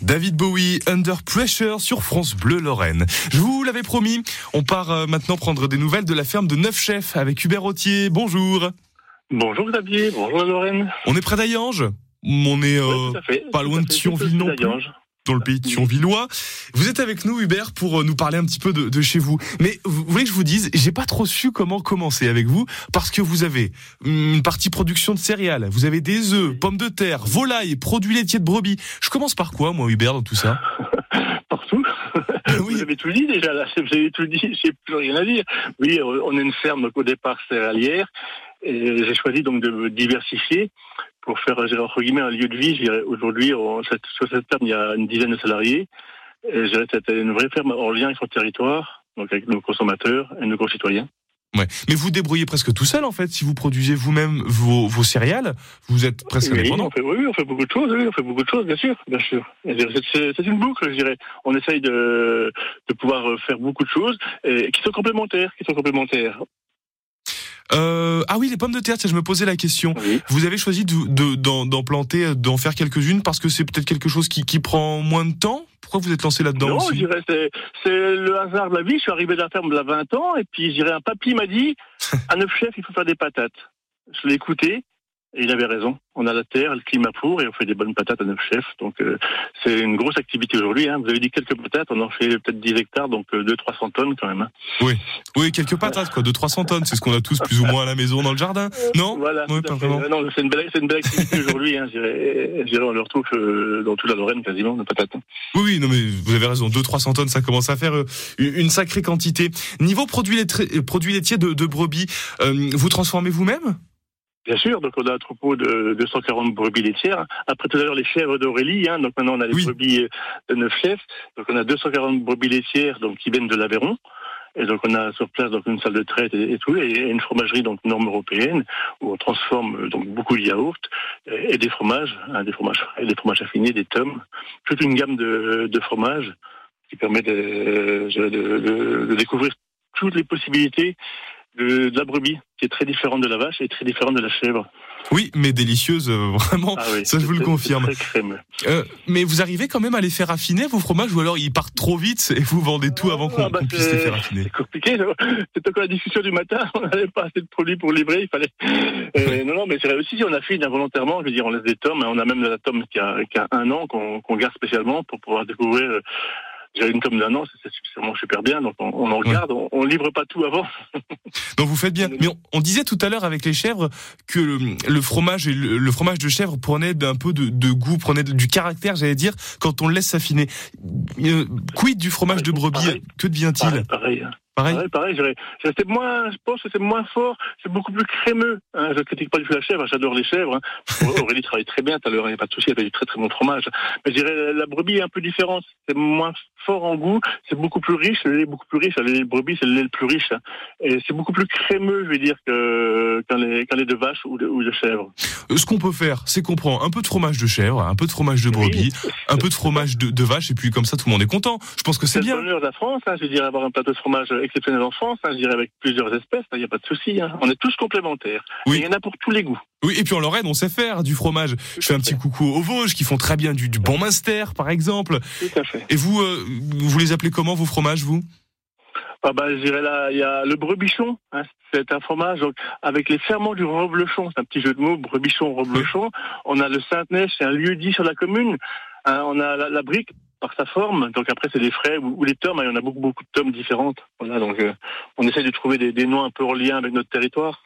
David Bowie, Under Pressure sur France Bleu Lorraine. Je vous l'avais promis, on part maintenant prendre des nouvelles de la ferme de Neuf Chefs avec Hubert Rottier. Bonjour. Bonjour Xavier, bonjour Lorraine. On est près d'Ayange, on est pas loin de Thionville non plus, dans le pays thionvillois. Vous êtes avec nous Hubert pour nous parler un petit peu de chez vous. Mais vous voulez que je vous dise, j'ai pas trop su comment commencer avec vous, parce que vous avez une partie production de céréales, vous avez des œufs, pommes de terre, volailles, produits laitiers de brebis. Je commence par quoi moi Hubert dans tout ça? Partout. Oui. Vous avez tout dit déjà là, vous avez tout dit, j'ai plus rien à dire. Oui, on est une ferme au départ céréalière, et j'ai choisi donc de diversifier pour faire, entre guillemets, un lieu de vie. Aujourd'hui, sur cette ferme, il y a une dizaine de salariés. C'était une vraie ferme en lien avec son territoire, donc avec nos consommateurs et nos concitoyens. Ouais. Mais vous débrouillez presque tout seul, en fait, si vous produisez vous-même vos céréales, vous êtes presque indépendant. Oui, on fait beaucoup de choses, bien sûr, bien sûr. C'est une boucle, je dirais. On essaye de pouvoir faire beaucoup de choses qui sont complémentaires. Ah oui, les pommes de terre, tiens, je me posais la question. Oui. Vous avez choisi d'en planter, d'en faire quelques-unes parce que c'est peut-être quelque chose qui prend moins de temps. Pourquoi vous êtes lancé là-dedans? Non, je dirais c'est le hasard de la vie. Je suis arrivé de la ferme il y a 20 ans et puis je dirais un papy m'a dit à Neuf Chefs, il faut faire des patates. Je l'ai écouté et il avait raison. On a la terre, le climat pour et on fait des bonnes patates à Neuf Chefs. Donc c'est une grosse activité aujourd'hui. Hein. Vous avez dit quelques patates, on en fait peut-être 10 hectares, donc 200-300 tonnes quand même. Hein. Oui, quelques patates, quoi, 200-300 tonnes, c'est ce qu'on a tous plus ou moins à la maison dans le jardin, non ? Voilà, oui, non, c'est une belle activité aujourd'hui. Hein. Je dirais, on le retrouve dans toute la Lorraine quasiment, de patates. Oui, non mais vous avez raison, 200-300 tonnes, ça commence à faire une sacrée quantité. Niveau produits laitiers de brebis, vous transformez vous-même ? Bien sûr, donc on a un troupeau de 240 brebis laitières. Après tout à l'heure les chèvres d'Aurélie, hein, donc maintenant on a les brebis de Neuf Chefs. Donc on a 240 brebis laitières donc qui viennent de l'Aveyron. Et donc on a sur place donc une salle de traite et tout, et une fromagerie donc norme européenne où on transforme donc beaucoup de yaourts et des fromages, hein, des fromages frais, des fromages affinés, des tomes, toute une gamme de fromages qui permet de découvrir toutes les possibilités de la brebis, qui est très différente de la vache et très différente de la chèvre. Oui, mais délicieuse, vraiment, ça je vous le confirme. Très mais vous arrivez quand même à les faire affiner, vos fromages, ou alors ils partent trop vite et vous vendez tout avant qu'on puisse les faire affiner? C'est compliqué, c'est encore la discussion du matin, on n'avait pas assez de produits pour livrer, il fallait... Non, mais c'est vrai aussi, on affine involontairement, je veux dire, on laisse des tomes, on a même de la tome qui a 1 an, qu'on garde spécialement pour pouvoir découvrir... J'ai une tome d'1 an, c'est vraiment super bien, donc on en regarde, on livre pas tout avant. Donc vous faites bien. Mais on disait tout à l'heure avec les chèvres que le fromage de chèvre prenait un peu de goût, prenait du caractère, j'allais dire, quand on le laisse s'affiner. Quid du fromage de brebis, que devient-il? Pareil. Pareil. Pareil, je pense que c'est moins fort, c'est beaucoup plus crémeux. Hein. Je ne critique pas du tout la chèvre, j'adore les chèvres. Hein. Aurélie travaille très bien tout à l'heure, il n'y a pas de souci, elle fait du très très bon fromage. Mais je dirais, la brebis est un peu différente, c'est moins fort en goût, c'est beaucoup plus riche, le lait est beaucoup plus riche, le lait de brebis c'est le lait le plus riche. Hein. Et c'est beaucoup plus crémeux, je veux dire, qu'un lait de vache ou de chèvre. Ce qu'on peut faire, c'est qu'on prend un peu de fromage de chèvre, un peu de fromage de brebis, oui, un peu de fromage de vache, et puis comme ça tout le monde est content. Je pense que c'est bien. C'est l'honneur de la France, hein, je dirais, avoir un plateau de fromage exceptionnel en France, hein, je dirais, avec plusieurs espèces, il n'y a pas de souci. Hein. On est tous complémentaires. Oui. Il y en a pour tous les goûts. Oui, et puis en Lorraine, on sait faire du fromage. Je fais un petit coucou aux Vosges qui font très bien du bon Munster, par exemple. Tout à fait. Et vous, vous les appelez comment, vos fromages, vous ? Je dirais là, il y a le brebichon, hein, c'est un fromage donc, avec les ferments du Roblechon, c'est un petit jeu de mots, brebichon, Roblechon. On a le Saint-Neige, c'est un lieu-dit sur la commune. Hein, on a la brique par sa forme, donc après c'est des frais ou les tomes, il y en a beaucoup de tomes différentes. Voilà, donc on essaie de trouver des noms un peu en lien avec notre territoire.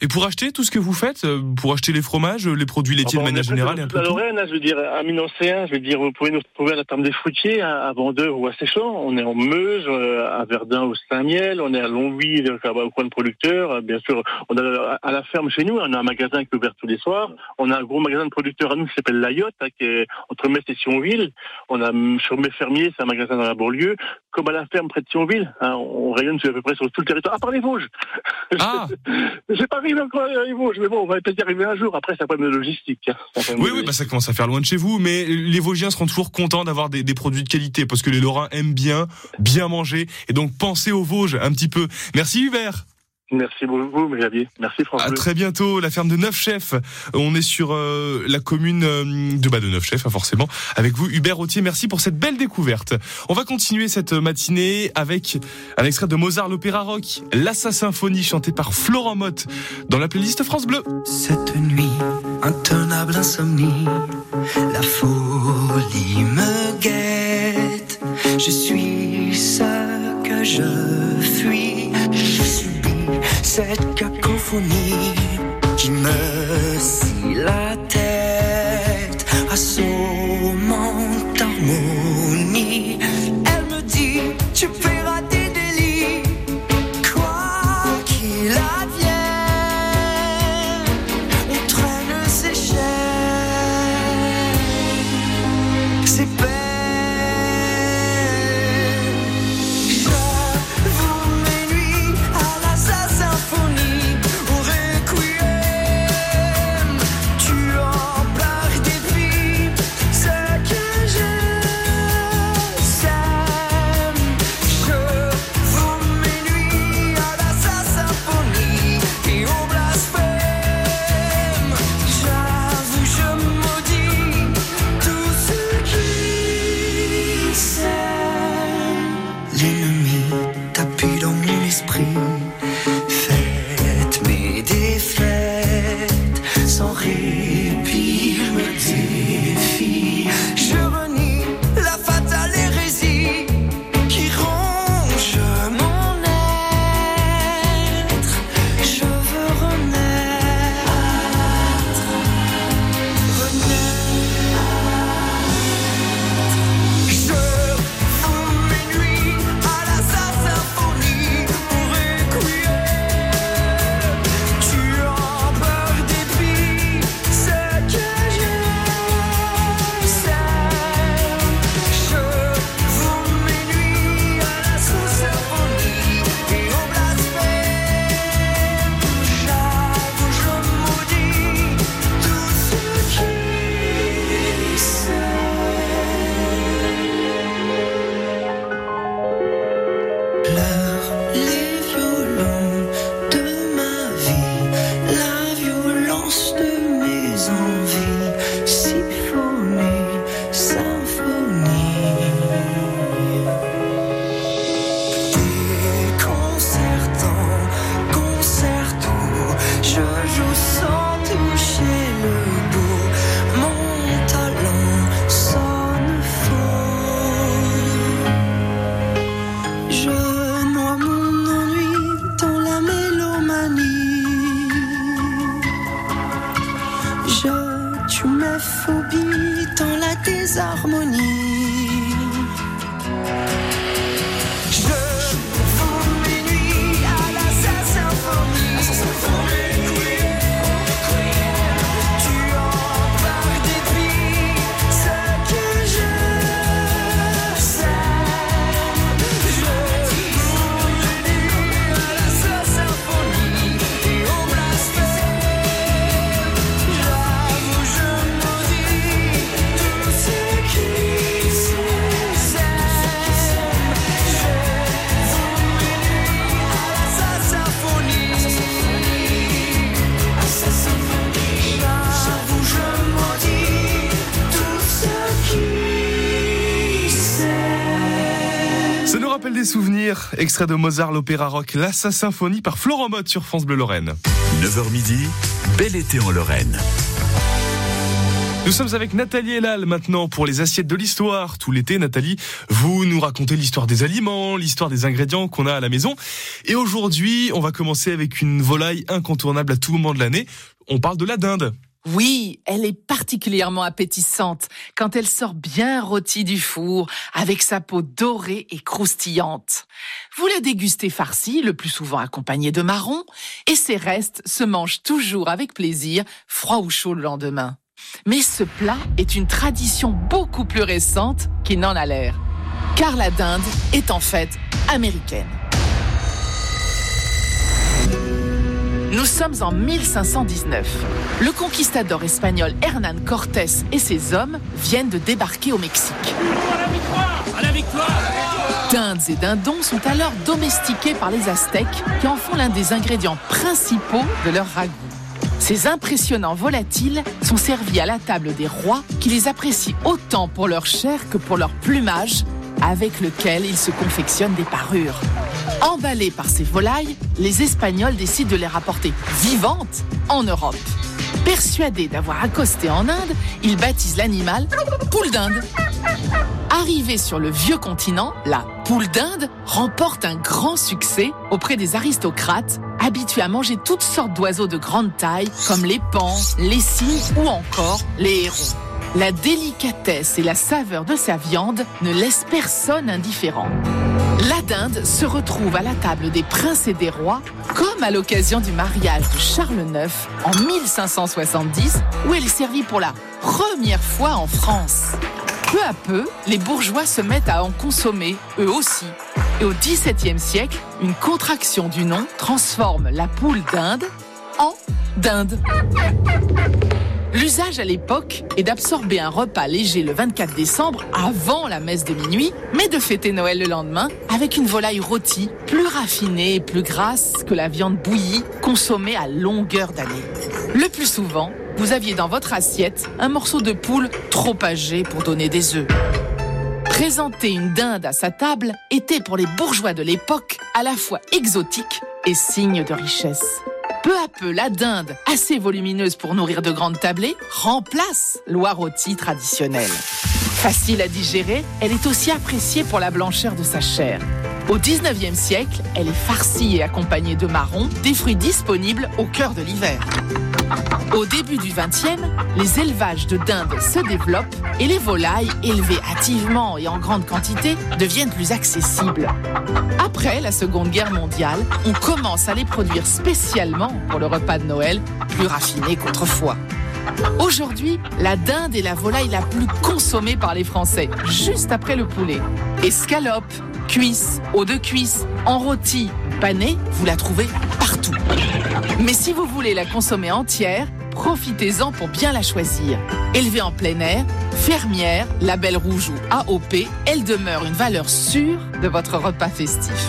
Et pour acheter tout ce que vous faites, pour acheter les fromages, les produits laitiers de manière générale et un peu tout. La Lorraine, je veux dire, à Minocéen, je veux dire, vous pouvez nous retrouver à la ferme des fruitiers, à Vendeur ou à Séchant. On est en Meuse, à Verdun au Saint-Mihiel, on est à Longwy, au coin de producteurs. Bien sûr, on a à la ferme chez nous, on a un magasin qui est ouvert tous les soirs. On a un gros magasin de producteurs à nous qui s'appelle Layotte, qui est entre Metz et Thionville. On a sur Mes Fermiers, c'est un magasin dans la banlieue. Comme à la ferme près de Thionville, on rayonne à peu près sur tout le territoire, à part les Vosges. Ah. J'ai pas arrivé encore les Vosges, mais bon, on va peut-être y arriver un jour. Après, c'est un problème de logistique. Ça commence à faire loin de chez vous, mais les Vosgiens seront toujours contents d'avoir des produits de qualité, parce que les Lorrains aiment bien manger, et donc pensez aux Vosges un petit peu. Merci Hubert. Merci beaucoup, Xavier. Merci, François. À très bientôt, la ferme de Neuf Chefs. On est sur la commune de Neuf Chefs, forcément. Avec vous, Hubert Rottier, merci pour cette belle découverte. On va continuer cette matinée avec un extrait de Mozart, l'opéra rock, La Symphonie, chantée par Florent Mothe, dans la playlist France Bleu. Cette nuit, intenable insomnie, la folie me guette. Je suis ce que je fuis. Cette cacophonie qui me scie la tête, assommante harmonie. Elle me dit, tu verras tes délits, quoi qu'il advienne. On traîne ses chaînes, ses peines. des souvenirs, extrait de Mozart, l'opéra rock, la symphonie par Florent Mothe sur France Bleu Lorraine. 9h midi, bel été en Lorraine. Nous sommes avec Nathalie Hénal maintenant pour les assiettes de l'histoire. Tout l'été, Nathalie, vous nous racontez l'histoire des aliments, l'histoire des ingrédients qu'on a à la maison. Et aujourd'hui, on va commencer avec une volaille incontournable à tout moment de l'année. On parle de la dinde. Oui, elle est particulièrement appétissante quand elle sort bien rôtie du four avec sa peau dorée et croustillante. Vous la dégustez farcie, le plus souvent accompagnée de marrons, et ses restes se mangent toujours avec plaisir, froid ou chaud le lendemain. Mais ce plat est une tradition beaucoup plus récente qu'il n'en a l'air, car la dinde est en fait américaine. Nous sommes en 1519. Le conquistador espagnol Hernán Cortés et ses hommes viennent de débarquer au Mexique. À la victoire ! À la victoire ! Dindes et dindons sont alors domestiqués par les Aztèques qui en font l'un des ingrédients principaux de leur ragoût. Ces impressionnants volatiles sont servis à la table des rois qui les apprécient autant pour leur chair que pour leur plumage, avec lequel ils se confectionnent des parures. Emballés par ces volailles, les Espagnols décident de les rapporter vivantes en Europe. Persuadés d'avoir accosté en Inde, ils baptisent l'animal « poule d'Inde ». Arrivée sur le vieux continent, la poule d'Inde remporte un grand succès auprès des aristocrates habitués à manger toutes sortes d'oiseaux de grande taille comme les paons, les cygnes ou encore les hérons. La délicatesse et la saveur de sa viande ne laissent personne indifférent. La dinde se retrouve à la table des princes et des rois, comme à l'occasion du mariage de Charles IX en 1570, où elle est servie pour la première fois en France. Peu à peu, les bourgeois se mettent à en consommer, eux aussi. Et au XVIIe siècle, une contraction du nom transforme la poule d'Inde en dinde. L'usage à l'époque est d'absorber un repas léger le 24 décembre avant la messe de minuit, mais de fêter Noël le lendemain avec une volaille rôtie, plus raffinée et plus grasse que la viande bouillie consommée à longueur d'année. Le plus souvent, vous aviez dans votre assiette un morceau de poule trop âgé pour donner des œufs. Présenter une dinde à sa table était pour les bourgeois de l'époque à la fois exotique et signe de richesse. Peu à peu, la dinde, assez volumineuse pour nourrir de grandes tablées, remplace l'oie rôtie traditionnelle. Facile à digérer, elle est aussi appréciée pour la blancheur de sa chair. Au 19e siècle, elle est farcie et accompagnée de marrons, des fruits disponibles au cœur de l'hiver. Au début du 20e, les élevages de dinde se développent et les volailles, élevées hâtivement et en grande quantité, deviennent plus accessibles. Après la Seconde Guerre mondiale, on commence à les produire spécialement pour le repas de Noël, plus raffiné qu'autrefois. Aujourd'hui, la dinde est la volaille la plus consommée par les Français, juste après le poulet. Escalope, cuisse, os de cuisse, en rôti, pané, vous la trouvez partout. Mais si vous voulez la consommer entière, profitez-en pour bien la choisir. Élevée en plein air, fermière, label rouge ou AOP, elle demeure une valeur sûre de votre repas festif.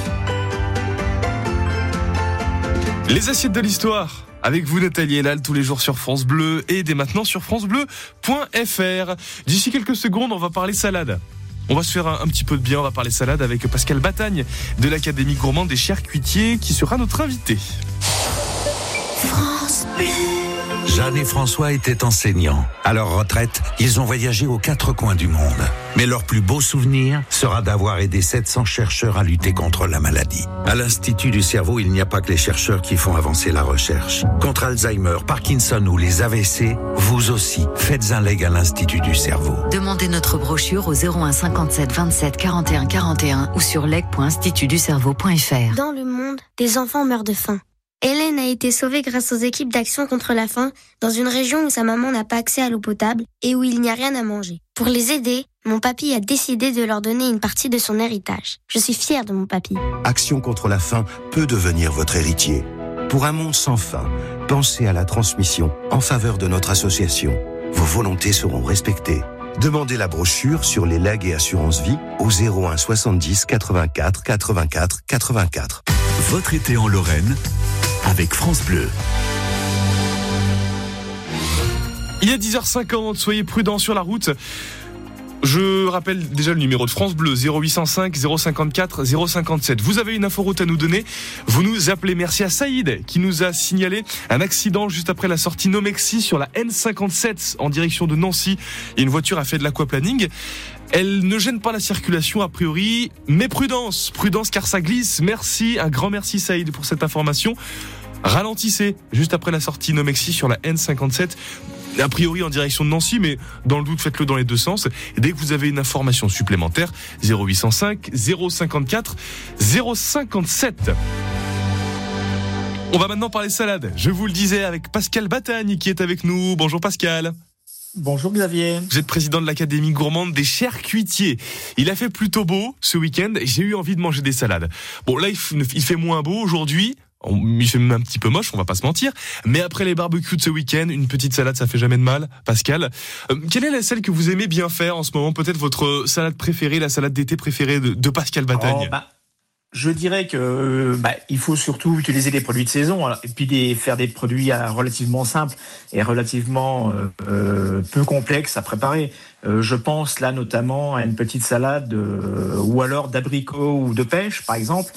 Les assiettes de l'histoire. Avec vous, Nathalie Hénal, tous les jours sur France Bleu et dès maintenant sur francebleu.fr. D'ici quelques secondes, on va parler salade. On va se faire un petit peu de bien, on va parler salade avec Pascal Batagne de l'Académie Gourmande des Charcutiers qui sera notre invité. France Bleu. Jeanne et François étaient enseignants. À leur retraite, ils ont voyagé aux quatre coins du monde. Mais leur plus beau souvenir sera d'avoir aidé 700 chercheurs à lutter contre la maladie. À l'Institut du cerveau, il n'y a pas que les chercheurs qui font avancer la recherche. Contre Alzheimer, Parkinson ou les AVC, vous aussi, faites un leg à l'Institut du cerveau. Demandez notre brochure au 01 57 27 41 41 ou sur leg.institutducerveau.fr. Dans le monde, des enfants meurent de faim. Hélène a été sauvée grâce aux équipes d'action contre la faim dans une région où sa maman n'a pas accès à l'eau potable et où il n'y a rien à manger. Pour les aider, mon papy a décidé de leur donner une partie de son héritage. Je suis fière de mon papy. Action contre la faim peut devenir votre héritier. Pour un monde sans faim, pensez à la transmission en faveur de notre association. Vos volontés seront respectées. Demandez la brochure sur les legs et assurances vie au 01 70 84 84 84. Votre été en Lorraine avec France Bleu. Il est 10h50, soyez prudents sur la route. Je rappelle déjà le numéro de France Bleu, 0805 054 057. Vous avez une inforoute à nous donner, vous nous appelez. Merci à Saïd qui nous a signalé un accident juste après la sortie Nomexi sur la N57 en direction de Nancy. Une voiture a fait de l'aquaplaning. Elle ne gêne pas la circulation a priori, mais prudence car ça glisse. Merci, un grand merci Saïd pour cette information. Ralentissez juste après la sortie Nomexi sur la N57. A priori en direction de Nancy, mais dans le doute, faites-le dans les deux sens. Et dès que vous avez une information supplémentaire, 0805 054 057. On va maintenant parler salade. Je vous le disais avec Pascal Batagne qui est avec nous. Bonjour Pascal. Bonjour Xavier. Vous êtes président de l'Académie gourmande des charcutiers. Il a fait plutôt beau ce week-end et j'ai eu envie de manger des salades. Bon là, il fait moins beau aujourd'hui. Il fait même un petit peu moche, on va pas se mentir. Mais après les barbecues de ce week-end, une petite salade, ça fait jamais de mal. Pascal, quelle est celle que vous aimez bien faire en ce moment? Peut-être votre salade préférée, la salade d'été préférée de Pascal Batagne. Je dirais que il faut surtout utiliser des produits de saison et puis faire des produits relativement simples et relativement peu complexes à préparer. Je pense là notamment à une petite salade ou alors d'abricots ou de pêche par exemple,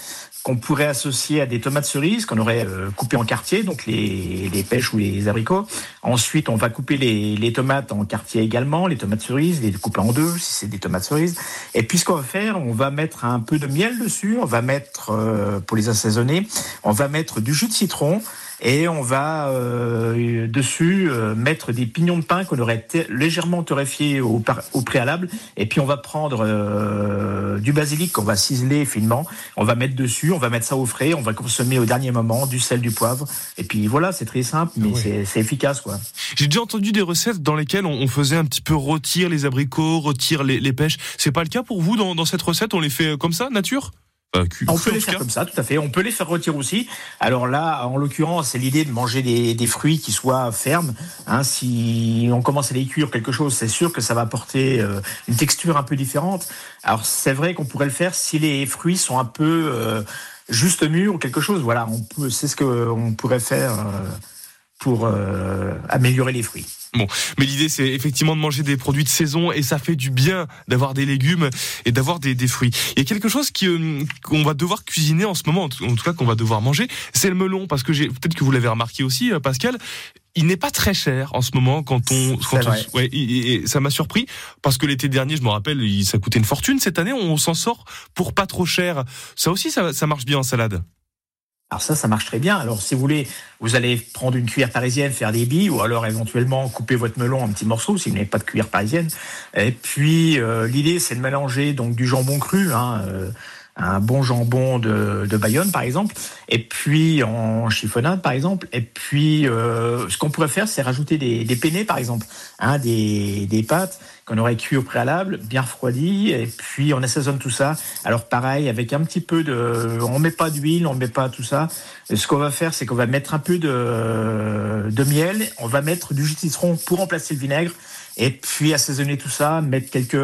qu'on pourrait associer à des tomates cerises qu'on aurait coupées en quartiers, donc les pêches ou les abricots. Ensuite, on va couper les tomates en quartiers également, les tomates cerises, les couper en deux si c'est des tomates cerises. Et puis ce qu'on va faire, on va mettre un peu de miel dessus, on va mettre, pour les assaisonner, on va mettre du jus de citron et on va dessus mettre des pignons de pin qu'on aurait légèrement torréfiés au préalable. Et puis on va prendre du basilic qu'on va ciseler finement, on va mettre dessus, on va mettre ça au frais, on va consommer au dernier moment du sel, du poivre. Et puis voilà, c'est très simple mais oui, c'est efficace quoi. J'ai déjà entendu des recettes dans lesquelles on faisait un petit peu rôtir les abricots, rôtir les pêches. C'est pas le cas pour vous dans cette recette? On les fait comme ça, nature? On peut les faire comme ça, tout à fait. On peut les faire rôtir aussi. Alors là, en l'occurrence, c'est l'idée de manger des fruits qui soient fermes. Si on commence à les cuire quelque chose, c'est sûr que ça va apporter une texture un peu différente. Alors c'est vrai qu'on pourrait le faire si les fruits sont un peu juste mûrs ou quelque chose. Voilà, c'est ce qu'on pourrait faire pour améliorer les fruits. Bon, mais l'idée c'est effectivement de manger des produits de saison et ça fait du bien d'avoir des légumes et d'avoir des fruits. Il y a quelque chose qu'on va devoir cuisiner en ce moment, en tout cas qu'on va devoir manger, c'est le melon, parce que peut-être que vous l'avez remarqué aussi Pascal, il n'est pas très cher en ce moment et ça m'a surpris parce que l'été dernier, je me rappelle, ça coûtait une fortune. Cette année, on s'en sort pour pas trop cher. Ça aussi ça marche bien en salade. Alors ça marche très bien. Alors si vous voulez, vous allez prendre une cuillère parisienne, faire des billes, ou alors éventuellement couper votre melon en petits morceaux si vous n'avez pas de cuillère parisienne. Et puis l'idée c'est de mélanger donc du jambon cru, un bon jambon de Bayonne par exemple, et puis en chiffonnade par exemple, et puis ce qu'on pourrait faire c'est rajouter des penne par exemple, des pâtes qu'on aurait cuit au préalable, bien refroidi, et puis on assaisonne tout ça. Alors pareil, avec un petit peu de... On met pas d'huile, on met pas tout ça. Et ce qu'on va faire, c'est qu'on va mettre un peu de miel, on va mettre du jus de citron pour remplacer le vinaigre, et puis assaisonner tout ça, mettre quelques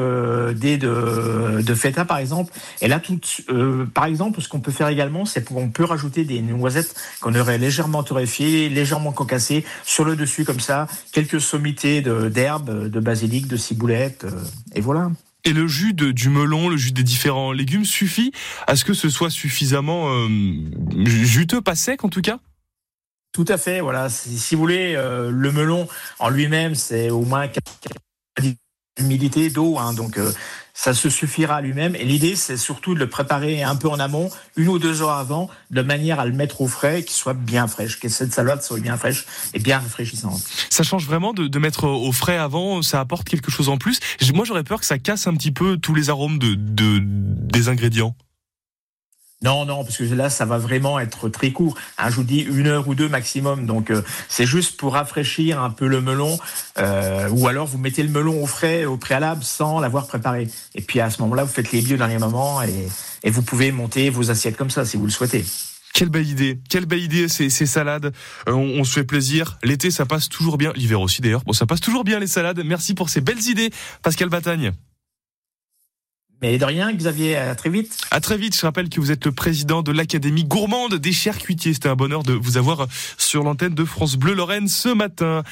dés de feta par exemple. Et là, par exemple, ce qu'on peut faire également, c'est qu'on peut rajouter des noisettes qu'on aurait légèrement torréfiées, légèrement concassées, sur le dessus comme ça, quelques sommités d'herbes, de basilic, de ciboulette, et voilà. Et le jus du melon, le jus des différents légumes suffit à ce que ce soit suffisamment juteux, pas sec en tout cas? Tout à fait, voilà. Si vous voulez, le melon en lui-même, c'est au moins 40 d'humidité d'eau, donc ça se suffira à lui-même. Et l'idée, c'est surtout de le préparer un peu en amont, 1 ou 2 heures avant, de manière à le mettre au frais, qu'il soit bien fraîche, que cette salade soit bien fraîche et bien rafraîchissante. Ça change vraiment de mettre au frais avant, ça apporte quelque chose en plus. Moi, j'aurais peur que ça casse un petit peu tous les arômes des ingrédients. Non, parce que là, ça va vraiment être très court. Je vous dis 1 heure ou 2 maximum. Donc, c'est juste pour rafraîchir un peu le melon. Ou alors, vous mettez le melon au frais, au préalable, sans l'avoir préparé. Et puis, à ce moment-là, vous faites les billes au dernier moment et vous pouvez monter vos assiettes comme ça, si vous le souhaitez. Quelle belle idée ces salades. On se fait plaisir. L'été, ça passe toujours bien. L'hiver aussi, d'ailleurs. Bon, ça passe toujours bien, les salades. Merci pour ces belles idées, Pascal Batagne. Mais de rien, Xavier, à très vite. À très vite, je rappelle que vous êtes le président de l'Académie gourmande des charcutiers. C'était un bonheur de vous avoir sur l'antenne de France Bleu Lorraine ce matin.